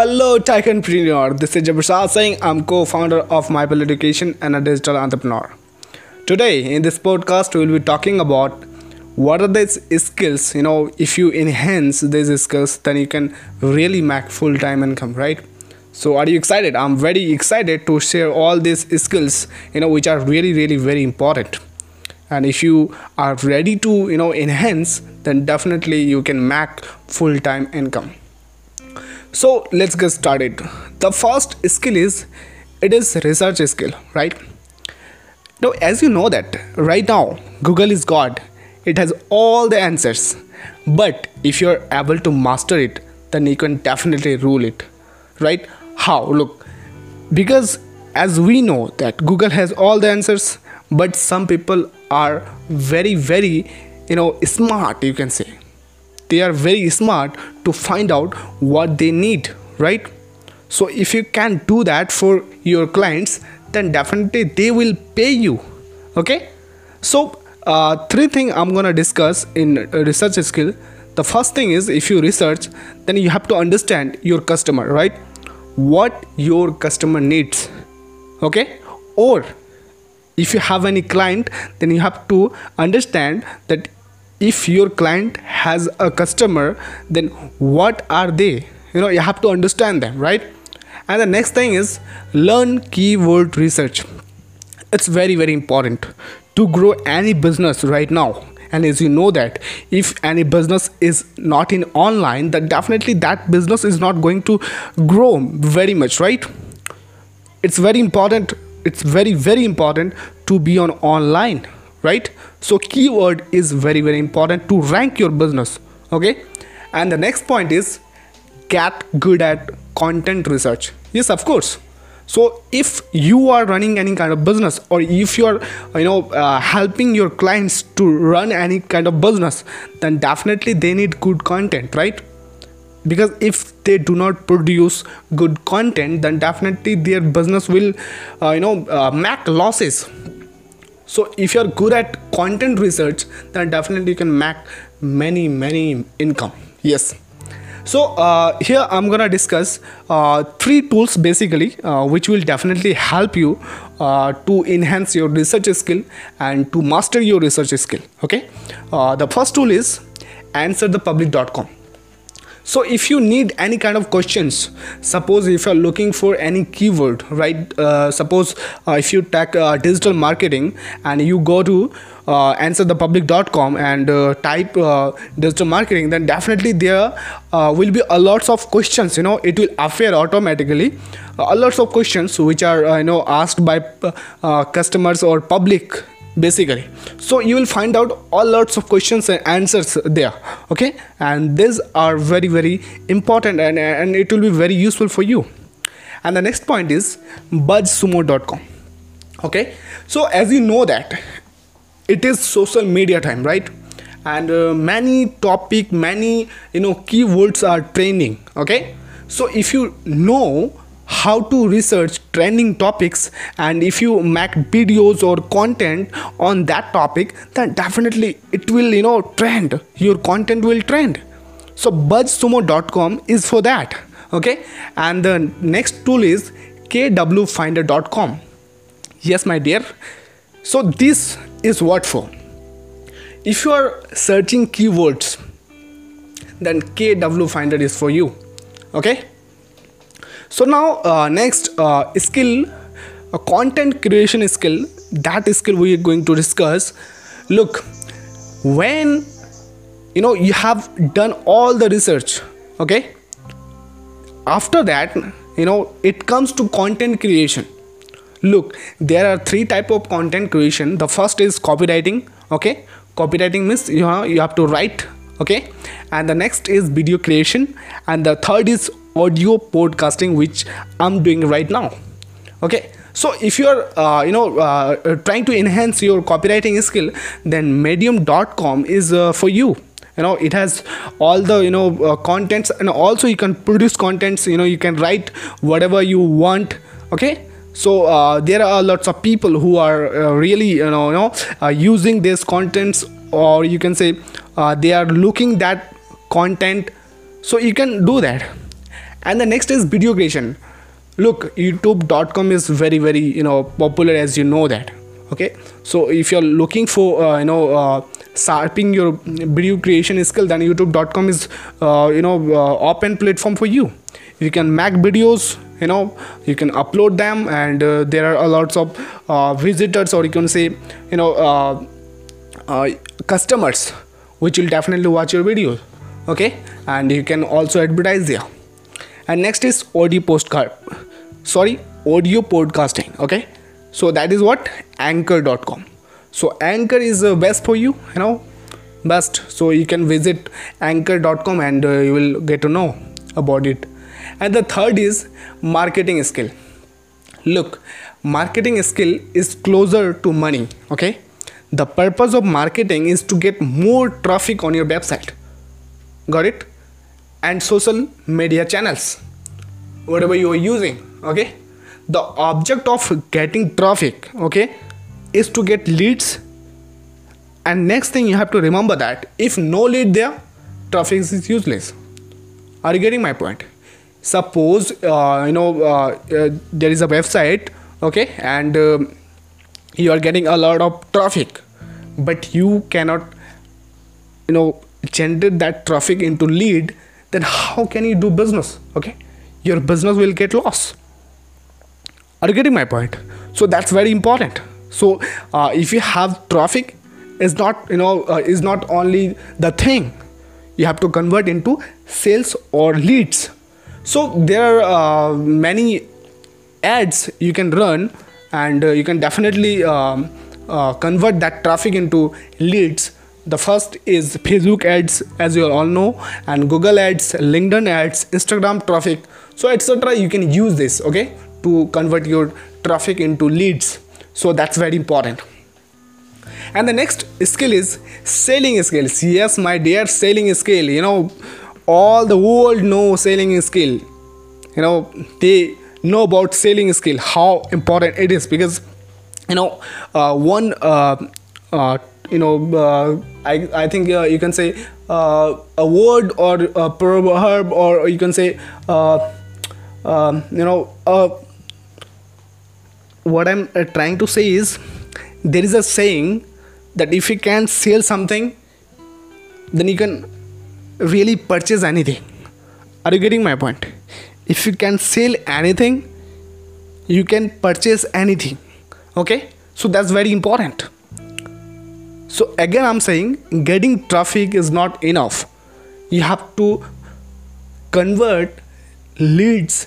Hello Tycoonpreneur, this is Jabra Shah Singh. I'm co-founder of MyPal Education and a digital entrepreneur. Today in this podcast we will be talking about what are these skills, if you enhance these skills then you can really make full-time income, right? So are you excited? I'm very excited to share all these skills, which are really very important. And if you are ready to, enhance, then definitely you can make full-time income. So let's get started. The first skill is research skill, right? Now, as you know that right now, Google is God. It has all the answers. But if you're able to master it, then you can definitely rule it, right? How? Look, because as we know that Google has all the answers, but some people are very smart, you can say. They are very smart to find out what they need, right? So if you can do that for your clients, then definitely they will pay you, okay? So three things I'm gonna discuss in research skill. The first thing is, if you research, then you have to understand your customer, right? What your customer needs, okay? Or if you have any client, then you have to understand that if your client has a customer, then what are they? You have to understand them, right? And the next thing is learn keyword research. It's very important to grow any business right now. And as you know that if any business is not in online, then definitely that business is not going to grow very much, right? It's very important. It's very important to be on online, right? So keyword is very important to rank your business, okay? And the next point is get good at content research. Yes, of course. So if you are running any kind of business, or if you are helping your clients to run any kind of business, then definitely they need good content, right? Because if they do not produce good content, then definitely their business will make losses. So if you're good at content research, then definitely you can make many income. Yes. So here I'm gonna discuss three tools basically, which will definitely help you to enhance your research skill and to master your research skill, okay? The first tool is AnswerThePublic.com. So if you need any kind of questions, suppose if you're looking for any keyword, right? Suppose if you type digital marketing and you go to AnswerThePublic.com and type digital marketing, then definitely there will be a lots of questions, it will appear automatically. A lots of questions which are, asked by customers or public basically. So you will find out all lots of questions and answers there, okay? And these are very important, and it will be very useful for you. And the next point is BuzzSumo.com, okay? So as you know that it is social media time, right? And many topic, many keywords are trending, okay? So if you know how to research trending topics, and if you make videos or content on that topic, then definitely it will trend, your content will trend. So BuzzSumo.com is for that, okay? And the next tool is KWFinder.com. yes, my dear. So this is what for, if you are searching keywords, then KWFinder is for you, okay? So now next skill, content creation skill, that skill we are going to discuss. Look, when you have done all the research, okay, after that it comes to content creation. Look, there are three type of content creation. The first is copywriting, okay? Copywriting means you have to write, okay? And the next is video creation, and the third is audio podcasting, which I'm doing right now, okay? So if you are trying to enhance your copywriting skill, then medium.com is for you. It has all the contents, and also you can produce contents, you can write whatever you want, okay? So there are lots of people who are really using these contents, or you can say they are looking that content, so you can do that. And the next is video creation. Look, youtube.com is very, very popular, as you know that. Okay, so if you're looking for sharpening your video creation skill, then youtube.com is open platform for you. You can make videos, you can upload them, and there are a lots of visitors, or you can say customers, which will definitely watch your video. Okay, and you can also advertise there. And next is audio podcasting. Okay, so that is what anchor.com. so Anchor is best for you, best. So you can visit anchor.com and you will get to know about it. And the third is marketing skill. Look, marketing skill is closer to money. Okay, the purpose of marketing is to get more traffic on your website, got it, and social media channels, whatever you are using. Okay, the object of getting traffic, okay, is to get leads. And next thing you have to remember that if no lead there, traffic is useless. Are you getting my point? Suppose there is a website, okay, and you are getting a lot of traffic, but you cannot generate that traffic into lead, then how can you do business? Okay, your business will get lost. Are you getting my point? So that's very important. So if you have traffic, is not is not only the thing you have to convert into sales or leads. So there are many ads you can run, and you can definitely convert that traffic into leads. The first is Facebook ads, as you all know, and Google ads, LinkedIn ads, Instagram traffic, so etc. You can use this, okay, to convert your traffic into leads. So that's very important. And the next skill is selling skills. Yes, my dear, selling skill. All the world know selling skill. They know about selling skill, how important it is, because I think you can say a word or a proverb, or you can say what I'm trying to say is, there is a saying that if you can sell something, then you can really purchase anything. Are you getting my point? If you can sell anything, you can purchase anything. Okay, so that's very important. So again, I'm saying getting traffic is not enough. You have to convert leads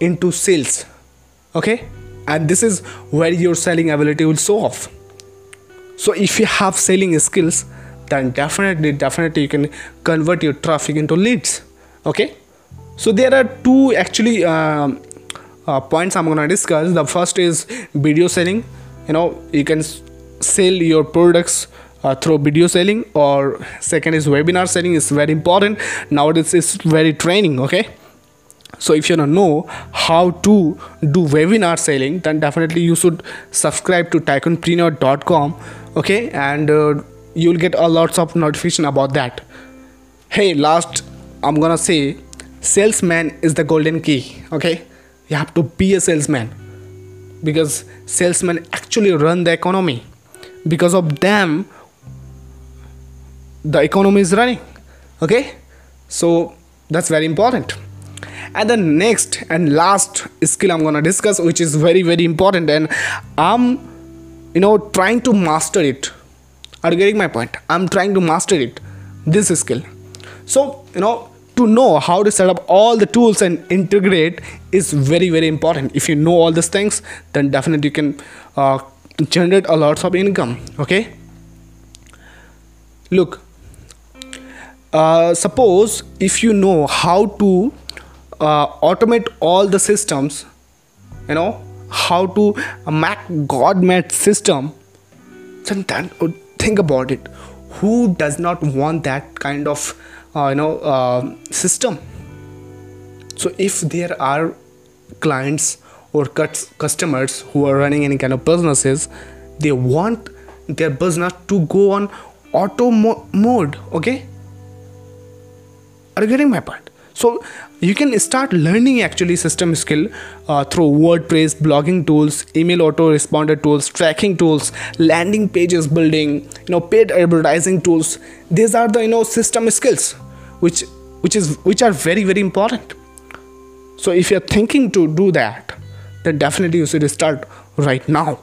into sales. Okay, and this is where your selling ability will show off. So if you have selling skills, then definitely you can convert your traffic into leads. Okay, so there are two actually points I'm gonna discuss. The first is video selling. You can sell your products through video selling, or second is webinar selling. Is very important nowadays. It's very training. Okay, so if you don't know how to do webinar selling, then definitely you should subscribe to tycoonpreneur.com. okay, and you'll get a lots of notification about that. Hey, last I'm gonna say, salesman is the golden key. Okay, you have to be a salesman, because salesmen actually run the economy. Because of them, the economy is running. Okay, so that's very important. And the next and last skill I'm gonna discuss, which is very, very important, and I'm trying to master it. Are you getting my point? I'm trying to master it, this skill. So to know how to set up all the tools and integrate is very, very important. If you know all these things, then definitely you can generate a lot of income. Okay, look, suppose if you know how to automate all the systems, how to make God-made system, then think about it. Who does not want that kind of system? So if there are clients or customers who are running any kind of businesses, they want their business to go on auto mode. Okay, are you getting my point? So you can start learning actually system skill through WordPress, blogging tools, email autoresponder tools, tracking tools, landing pages building, paid advertising tools. These are the system skills which are very, very important. So if you're thinking to do that, then definitely you should start right now.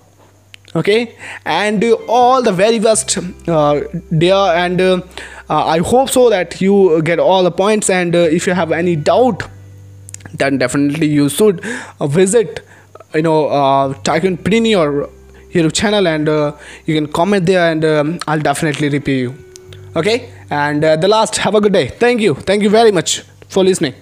Okay, and all the very best dear, and I hope so that you get all the points. And if you have any doubt, then definitely you should visit Tycoonpreneur YouTube channel, and you can comment there, and I'll definitely repay you. Okay, and the last, have a good day. Thank you very much for listening.